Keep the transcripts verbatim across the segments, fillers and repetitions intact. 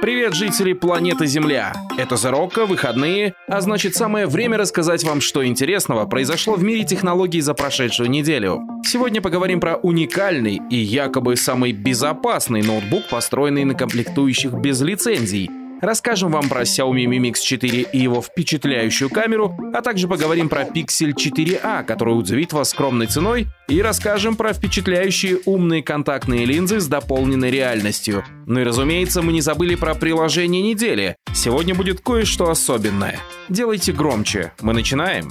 Привет, жители планеты Земля! Это Зарокко, выходные, а значит самое время рассказать вам, что интересного произошло в мире технологий за прошедшую неделю. Сегодня поговорим про уникальный и якобы самый безопасный ноутбук, построенный на комплектующих без лицензий. Расскажем вам про Xiaomi Mi Mix четыре и его впечатляющую камеру, а также поговорим про Pixel четыре а, который удивит вас скромной ценой, и расскажем про впечатляющие умные контактные линзы с дополненной реальностью. Ну и разумеется, мы не забыли про приложение недели. Сегодня будет кое-что особенное. Делайте громче. Мы начинаем.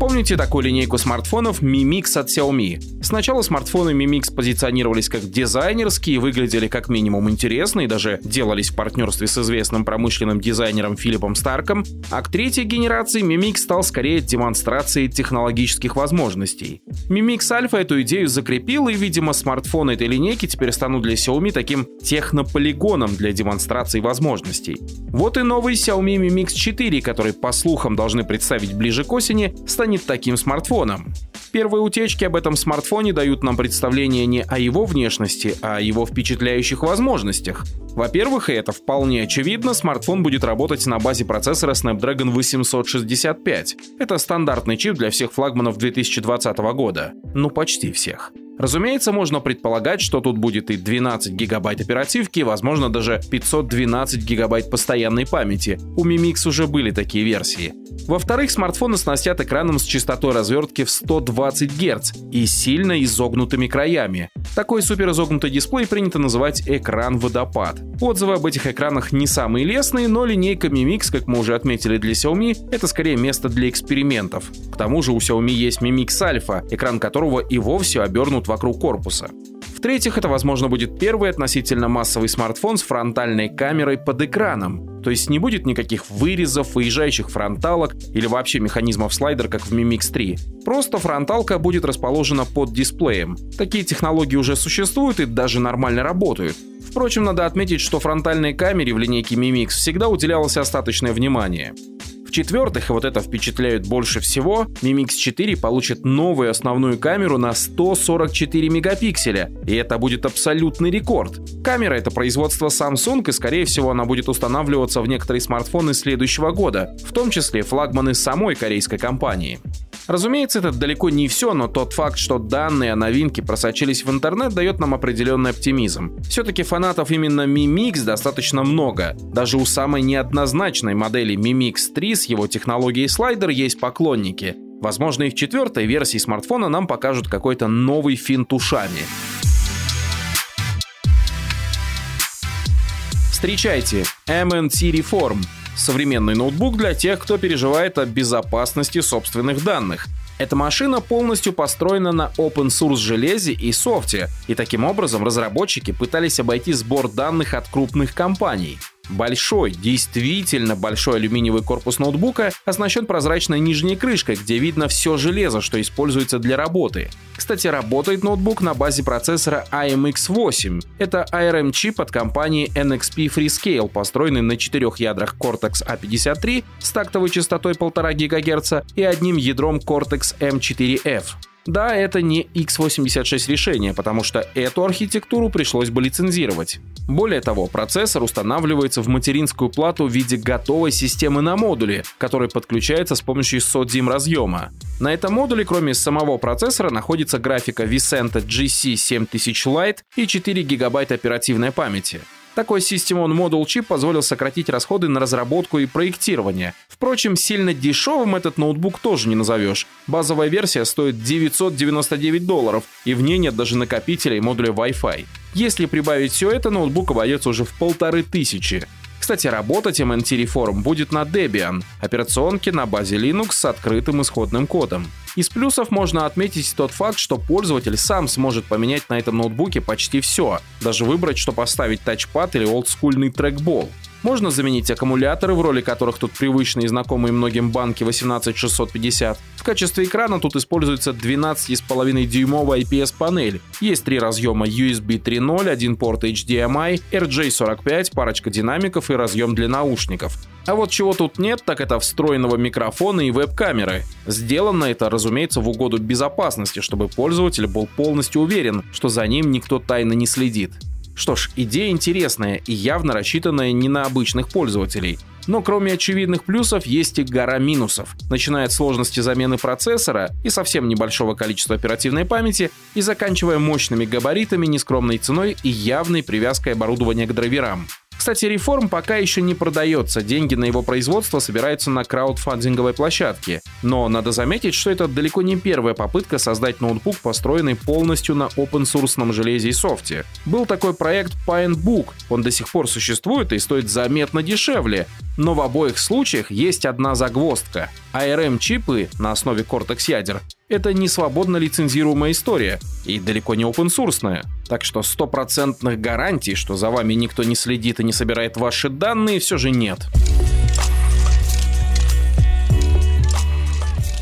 Помните такую линейку смартфонов Mi Mix от Xiaomi? Сначала смартфоны Mi Mix позиционировались как дизайнерские, выглядели как минимум интересно и даже делались в партнерстве с известным промышленным дизайнером Филиппом Старком, а к третьей генерации Mi Mix стал скорее демонстрацией технологических возможностей. Mi Mix Alpha эту идею закрепил, и, видимо, смартфоны этой линейки теперь станут для Xiaomi таким технополигоном для демонстрации возможностей. Вот и новый Xiaomi Mi Mix четыре, который, по слухам, должны представить ближе к осени, станет таким смартфоном. Первые утечки об этом смартфоне дают нам представление не о его внешности, а о его впечатляющих возможностях. Во-первых, и это вполне очевидно, смартфон будет работать на базе процессора Snapdragon восемьсот шестьдесят пять. Это стандартный чип для всех флагманов две тысячи двадцатого года. Ну, почти всех. Разумеется, можно предполагать, что тут будет и двенадцать гигабайт оперативки, возможно, даже пятьсот двенадцать гигабайт постоянной памяти. У Mi Mix уже были такие версии. Во-вторых, смартфоны снастят экраном с частотой развертки в сто двадцать Гц и сильно изогнутыми краями. Такой суперизогнутый дисплей принято называть экран-водопад. Отзывы об этих экранах не самые лестные, но линейка Mi Mix, как мы уже отметили для Xiaomi, это скорее место для экспериментов. К тому же у Xiaomi есть Mi Mix Alpha, экран которого и вовсе обернут вокруг корпуса. В-третьих, это, возможно, будет первый относительно массовый смартфон с фронтальной камерой под экраном. То есть не будет никаких вырезов, выезжающих фронталок или вообще механизмов слайдер, как в Mi Mix три. Просто фронталка будет расположена под дисплеем. Такие технологии уже существуют и даже нормально работают. Впрочем, надо отметить, что фронтальной камере в линейке Mi Mix всегда уделялось остаточное внимание. В-четвертых, и вот это впечатляет больше всего, Mi Mix четыре получит новую основную камеру на сто сорок четыре мегапикселя, и это будет абсолютный рекорд. Камера — это производство Samsung, и, скорее всего, она будет устанавливаться в некоторые смартфоны следующего года, в том числе флагманы самой корейской компании. Разумеется, это далеко не все, но тот факт, что данные о новинке просочились в интернет, дает нам определенный оптимизм. Все-таки фанатов именно Mi Mix достаточно много. Даже у самой неоднозначной модели Mi Mix три с его технологией слайдер есть поклонники. Возможно, их четвертой версии смартфона нам покажут какой-то новый финт ушами. Встречайте, эм эн ти Reform. Современный ноутбук для тех, кто переживает о безопасности собственных данных. Эта машина полностью построена на open-source железе и софте, и таким образом разработчики пытались обойти сбор данных от крупных компаний. Большой, действительно большой алюминиевый корпус ноутбука оснащен прозрачной нижней крышкой, где видно все железо, что используется для работы. Кстати, работает ноутбук на базе процессора ай эм икс восемь. Это эй ар эм-чип от компании эн экс пи Freescale, построенный на четырех ядрах Cortex-эй пятьдесят три с тактовой частотой полтора ГГц и одним ядром Cortex-эм четыре эф. Да, это не икс восемьдесят шесть решение, потому что эту архитектуру пришлось бы лицензировать. Более того, процессор устанавливается в материнскую плату в виде готовой системы на модуле, который подключается с помощью SODIMM-разъема. На этом модуле, кроме самого процессора, находится графика Vivante джи си семь тысяч Lite и четыре гигабайта оперативной памяти. Такой System on Module чип позволил сократить расходы на разработку и проектирование. Впрочем, сильно дешевым этот ноутбук тоже не назовешь. Базовая версия стоит девятьсот девяносто девять долларов, и в ней нет даже накопителя и модуля Wi-Fi. Если прибавить все это, ноутбук обойдется уже в полторы тысячи. Кстати, работать эм эн ти Reform будет на Debian, операционке на базе Linux с открытым исходным кодом. Из плюсов можно отметить тот факт, что пользователь сам сможет поменять на этом ноутбуке почти все, даже выбрать, что поставить тачпад или олдскульный трекбол. Можно заменить аккумуляторы, в роли которых тут привычные и знакомые многим банки восемнадцать шестьсот пятьдесят. В качестве экрана тут используется двенадцать и пять дюймовая ай пи эс-панель. Есть три разъема ю эс би три ноль, один порт эйч ди эм ай, эр джей сорок пять, парочка динамиков и разъем для наушников. А вот чего тут нет, так это встроенного микрофона и веб-камеры. Сделано это, разумеется, в угоду безопасности, чтобы пользователь был полностью уверен, что за ним никто тайно не следит. Что ж, идея интересная и явно рассчитанная не на обычных пользователей. Но кроме очевидных плюсов есть и гора минусов, начиная от сложности замены процессора и совсем небольшого количества оперативной памяти и заканчивая мощными габаритами, нескромной ценой и явной привязкой оборудования к драйверам. Кстати, Reform пока еще не продается, деньги на его производство собираются на краудфандинговой площадке. Но надо заметить, что это далеко не первая попытка создать ноутбук, построенный полностью на опенсорсном железе и софте. Был такой проект Pinebook, он до сих пор существует и стоит заметно дешевле. Но в обоих случаях есть одна загвоздка. эй ар эм-чипы на основе Cortex-ядер — это не свободно лицензируемая история и далеко не опенсорсная. Так что стопроцентных гарантий, что за вами никто не следит и не собирает ваши данные, все же нет.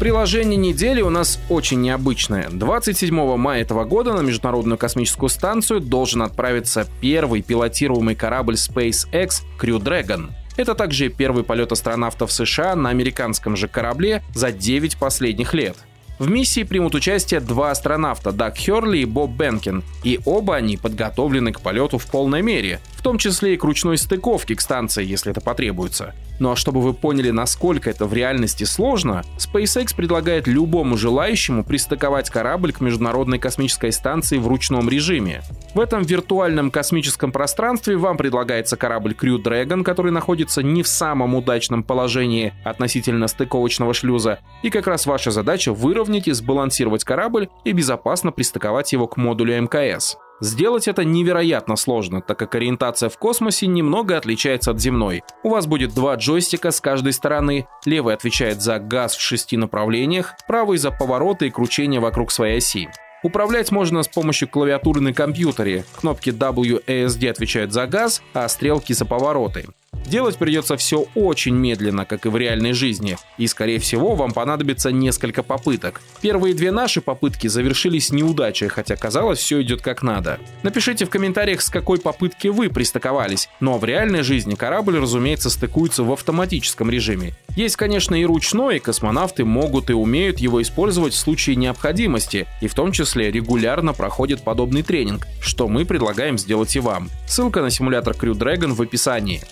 Приложение недели у нас очень необычное. двадцать седьмого мая этого года на Международную космическую станцию должен отправиться первый пилотируемый корабль SpaceX Crew Dragon. Это также первый полет астронавтов США на американском же корабле за девять последних лет. В миссии примут участие два астронавта — Даг Хёрли и Боб Бенкен, и оба они подготовлены к полету в полной мере, в том числе и к ручной стыковке к станции, если это потребуется. Ну а чтобы вы поняли, насколько это в реальности сложно, SpaceX предлагает любому желающему пристыковать корабль к Международной космической станции в ручном режиме. В этом виртуальном космическом пространстве вам предлагается корабль Crew Dragon, который находится не в самом удачном положении относительно стыковочного шлюза, и как раз ваша задача — выровнять и сбалансировать корабль и безопасно пристыковать его к модулю эм ка эс. Сделать это невероятно сложно, так как ориентация в космосе немного отличается от земной. У вас будет два джойстика с каждой стороны, левый отвечает за газ в шести направлениях, правый за повороты и кручение вокруг своей оси. Управлять можно с помощью клавиатуры на компьютере, кнопки дабл ю и эс ди отвечают за газ, а стрелки за повороты. Делать придется все очень медленно, как и в реальной жизни, и, скорее всего, вам понадобится несколько попыток. Первые две наши попытки завершились неудачей, хотя, казалось, все идет как надо. Напишите в комментариях, с какой попытки вы пристыковались, но в реальной жизни корабль, разумеется, стыкуется в автоматическом режиме. Есть, конечно, и ручной, и космонавты могут и умеют его использовать в случае необходимости, и в том числе регулярно проходит подобный тренинг, что мы предлагаем сделать и вам. Ссылка на симулятор Crew Dragon в описании.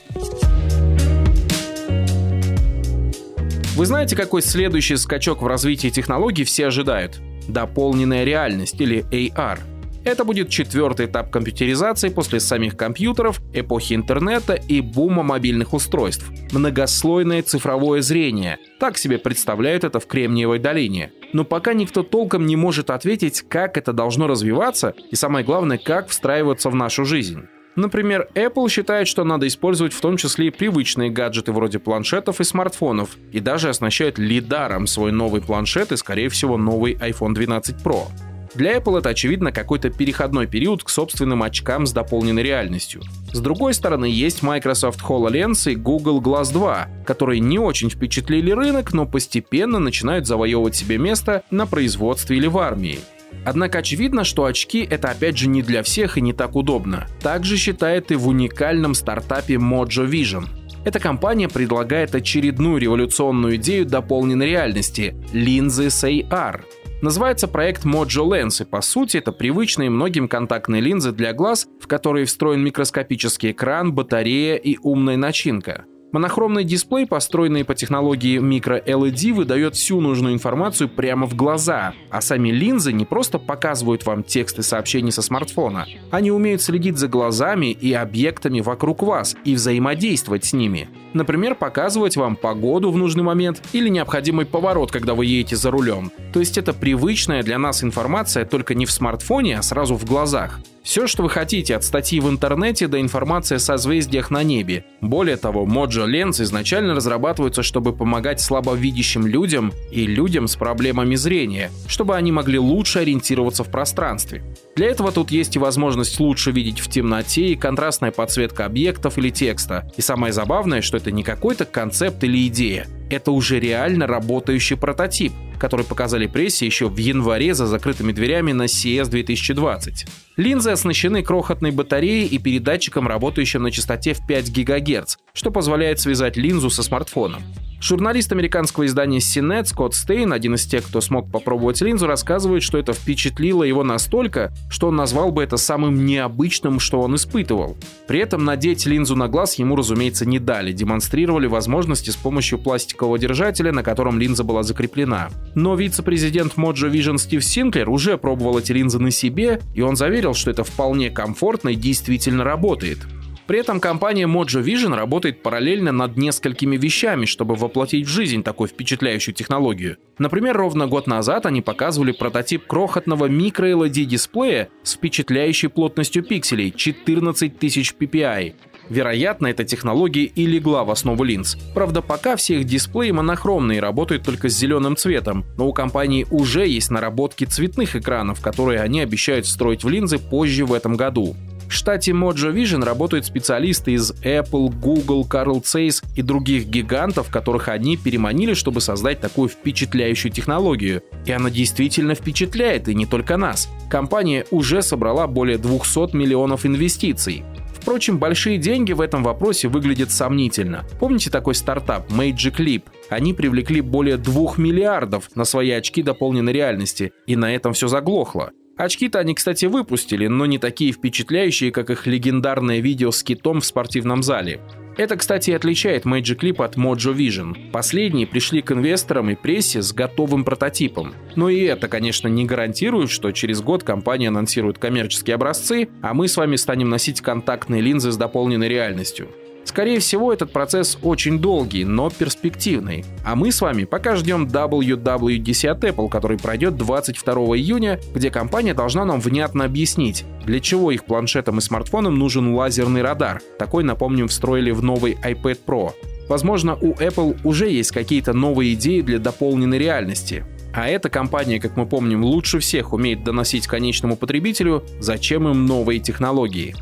Вы знаете, какой следующий скачок в развитии технологий все ожидают? Дополненная реальность, или эй ар. Это будет четвертый этап компьютеризации после самих компьютеров, эпохи интернета и бума мобильных устройств. Многослойное цифровое зрение. Так себе представляют это в Кремниевой долине. Но пока никто толком не может ответить, как это должно развиваться и, самое главное, как встраиваться в нашу жизнь. Например, Apple считает, что надо использовать в том числе и привычные гаджеты вроде планшетов и смартфонов, и даже оснащает лидаром свой новый планшет и, скорее всего, новый айфон двенадцать про. Для Apple это, очевидно, какой-то переходной период к собственным очкам с дополненной реальностью. С другой стороны, есть Microsoft HoloLens и Google Glass два, которые не очень впечатлили рынок, но постепенно начинают завоевывать себе место на производстве или в армии. Однако очевидно, что очки — это опять же не для всех и не так удобно. Также считает и в уникальном стартапе Mojo Vision. Эта компания предлагает очередную революционную идею дополненной реальности — линзы с эй ар. Называется проект Mojo Lens, и по сути это привычные многим контактные линзы для глаз, в которые встроен микроскопический экран, батарея и умная начинка. Монохромный дисплей, построенный по технологии микро эл и ди, выдает всю нужную информацию прямо в глаза, а сами линзы не просто показывают вам тексты сообщений со смартфона, они умеют следить за глазами и объектами вокруг вас и взаимодействовать с ними. Например, показывать вам погоду в нужный момент или необходимый поворот, когда вы едете за рулем. То есть это привычная для нас информация, только не в смартфоне, а сразу в глазах. Все, что вы хотите, от статьи в интернете до информации о созвездиях на небе. Более того, Mojo Lens изначально разрабатываются, чтобы помогать слабовидящим людям и людям с проблемами зрения, чтобы они могли лучше ориентироваться в пространстве. Для этого тут есть и возможность лучше видеть в темноте, и контрастная подсветка объектов или текста. И самое забавное, что это не какой-то концепт или идея. Это уже реально работающий прототип, который показали прессе еще в январе за закрытыми дверями на си эс две тысячи двадцать. Линзы оснащены крохотной батареей и передатчиком, работающим на частоте в пять гигагерц, что позволяет связать линзу со смартфоном. Журналист американского издания си нет Скотт Стейн, один из тех, кто смог попробовать линзу, рассказывает, что это впечатлило его настолько, что он назвал бы это самым необычным, что он испытывал. При этом надеть линзу на глаз ему, разумеется, не дали, демонстрировали возможности с помощью пластикового держателя, на котором линза была закреплена. Но вице-президент Mojo Vision Стив Синклер уже пробовал эти линзы на себе, и он заверил, что это вполне комфортно и действительно работает. При этом компания Mojo Vision работает параллельно над несколькими вещами, чтобы воплотить в жизнь такую впечатляющую технологию. Например, ровно год назад они показывали прототип крохотного микро-эл и ди-дисплея с впечатляющей плотностью пикселей — четырнадцать тысяч пи пи ай. Вероятно, эта технология и легла в основу линз. Правда, пока все их дисплеи монохромные и работают только с зеленым цветом, но у компании уже есть наработки цветных экранов, которые они обещают встроить в линзы позже в этом году. В штате Mojo Vision работают специалисты из Apple, Google, Carl Zeiss и других гигантов, которых они переманили, чтобы создать такую впечатляющую технологию. И она действительно впечатляет, и не только нас. Компания уже собрала более двухсот миллионов инвестиций. Впрочем, большие деньги в этом вопросе выглядят сомнительно. Помните такой стартап Magic Leap? Они привлекли более двух миллиардов на свои очки дополненной реальности, и на этом все заглохло. Очки-то они, кстати, выпустили, но не такие впечатляющие, как их легендарное видео с китом в спортивном зале. Это, кстати, и отличает Magic Leap от Mojo Vision. Последние пришли к инвесторам и прессе с готовым прототипом. Но и это, конечно, не гарантирует, что через год компания анонсирует коммерческие образцы, а мы с вами станем носить контактные линзы с дополненной реальностью. Скорее всего, этот процесс очень долгий, но перспективный. А мы с вами пока ждем дабл ю дабл ю ди си от Apple, который пройдет двадцать второго июня, где компания должна нам внятно объяснить, для чего их планшетам и смартфонам нужен лазерный радар. Такой, напомним, встроили в новый iPad Pro. Возможно, у Apple уже есть какие-то новые идеи для дополненной реальности. А эта компания, как мы помним, лучше всех умеет доносить конечному потребителю, зачем им новые технологии.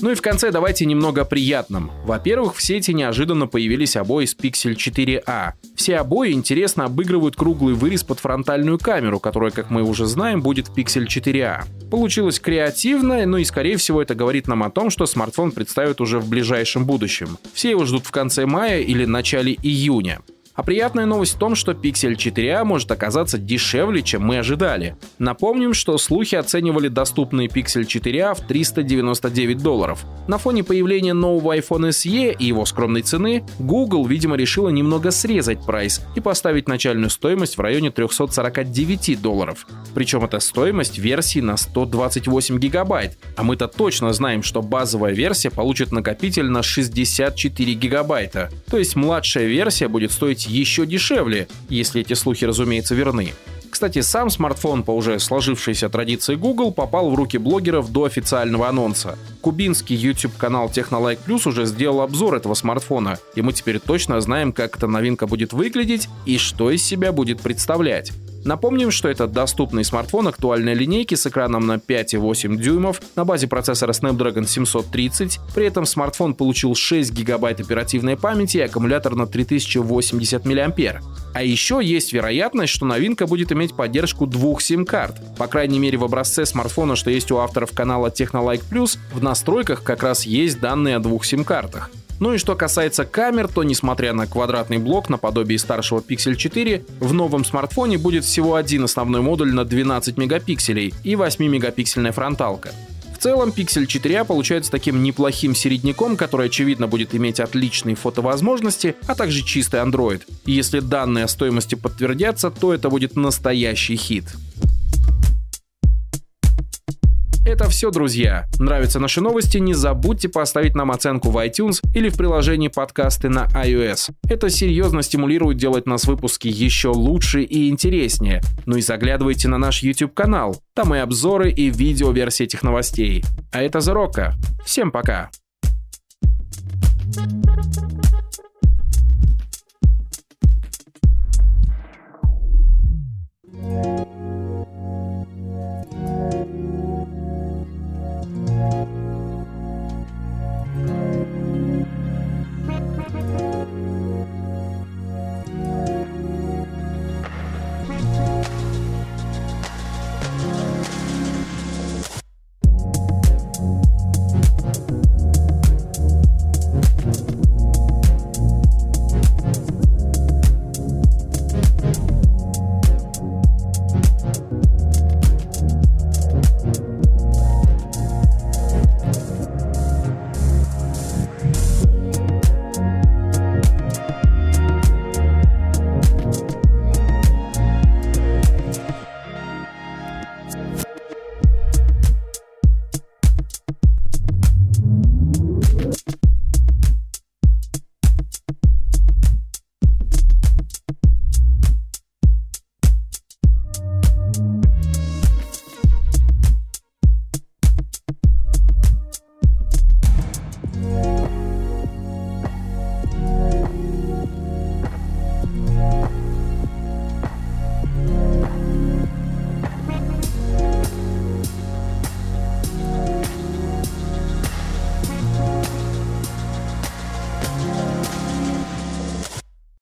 Ну и в конце давайте немного о приятном. Во-первых, в сети неожиданно появились обои с Pixel четыре а. Все обои интересно обыгрывают круглый вырез под фронтальную камеру, которая, как мы уже знаем, будет в Pixel четыре а. Получилось креативно, но и, скорее всего, это говорит нам о том, что смартфон представят уже в ближайшем будущем. Все его ждут в конце мая или начале июня. А приятная новость в том, что Pixel четыре а может оказаться дешевле, чем мы ожидали. Напомним, что слухи оценивали доступные Pixel четыре а в триста девяносто девять долларов. На фоне появления нового iPhone эс и и его скромной цены, Google, видимо, решила немного срезать прайс и поставить начальную стоимость в районе трёхсот сорока девяти долларов. Причем это стоимость версии на сто двадцать восемь гигабайт. А мы-то точно знаем, что базовая версия получит накопитель на шестьдесят четыре гигабайта. То есть младшая версия будет стоить еще дешевле, если эти слухи, разумеется, верны. Кстати, сам смартфон по уже сложившейся традиции Google попал в руки блогеров до официального анонса. Кубинский YouTube-канал Technolike Plus уже сделал обзор этого смартфона, и мы теперь точно знаем, как эта новинка будет выглядеть и что из себя будет представлять. Напомним, что это доступный смартфон актуальной линейки с экраном на пять и восемь десятых дюймов на базе процессора Snapdragon семьсот тридцать. При этом смартфон получил шесть гигабайт оперативной памяти и аккумулятор на три тысячи восемьдесят миллиампер. А еще есть вероятность, что новинка будет иметь поддержку двух сим-карт. По крайней мере, в образце смартфона, что есть у авторов канала Technolike Plus, в настройках как раз есть данные о двух сим-картах. Ну и что касается камер, то несмотря на квадратный блок наподобие старшего Pixel четыре, в новом смартфоне будет всего один основной модуль на двенадцать мегапикселей и восьмимегапиксельная фронталка. В целом Pixel четыре а получается таким неплохим середняком, который, очевидно, будет иметь отличные фотовозможности, а также чистый Android. И если данные о стоимости подтвердятся, то это будет настоящий хит. Это все, друзья. Нравятся наши новости? Не забудьте поставить нам оценку в iTunes или в приложении подкасты на iOS. Это серьезно стимулирует делать нас выпуски еще лучше и интереснее. Ну и заглядывайте на наш YouTube-канал. Там и обзоры, и видео-версии этих новостей. А это Зарока. Всем пока!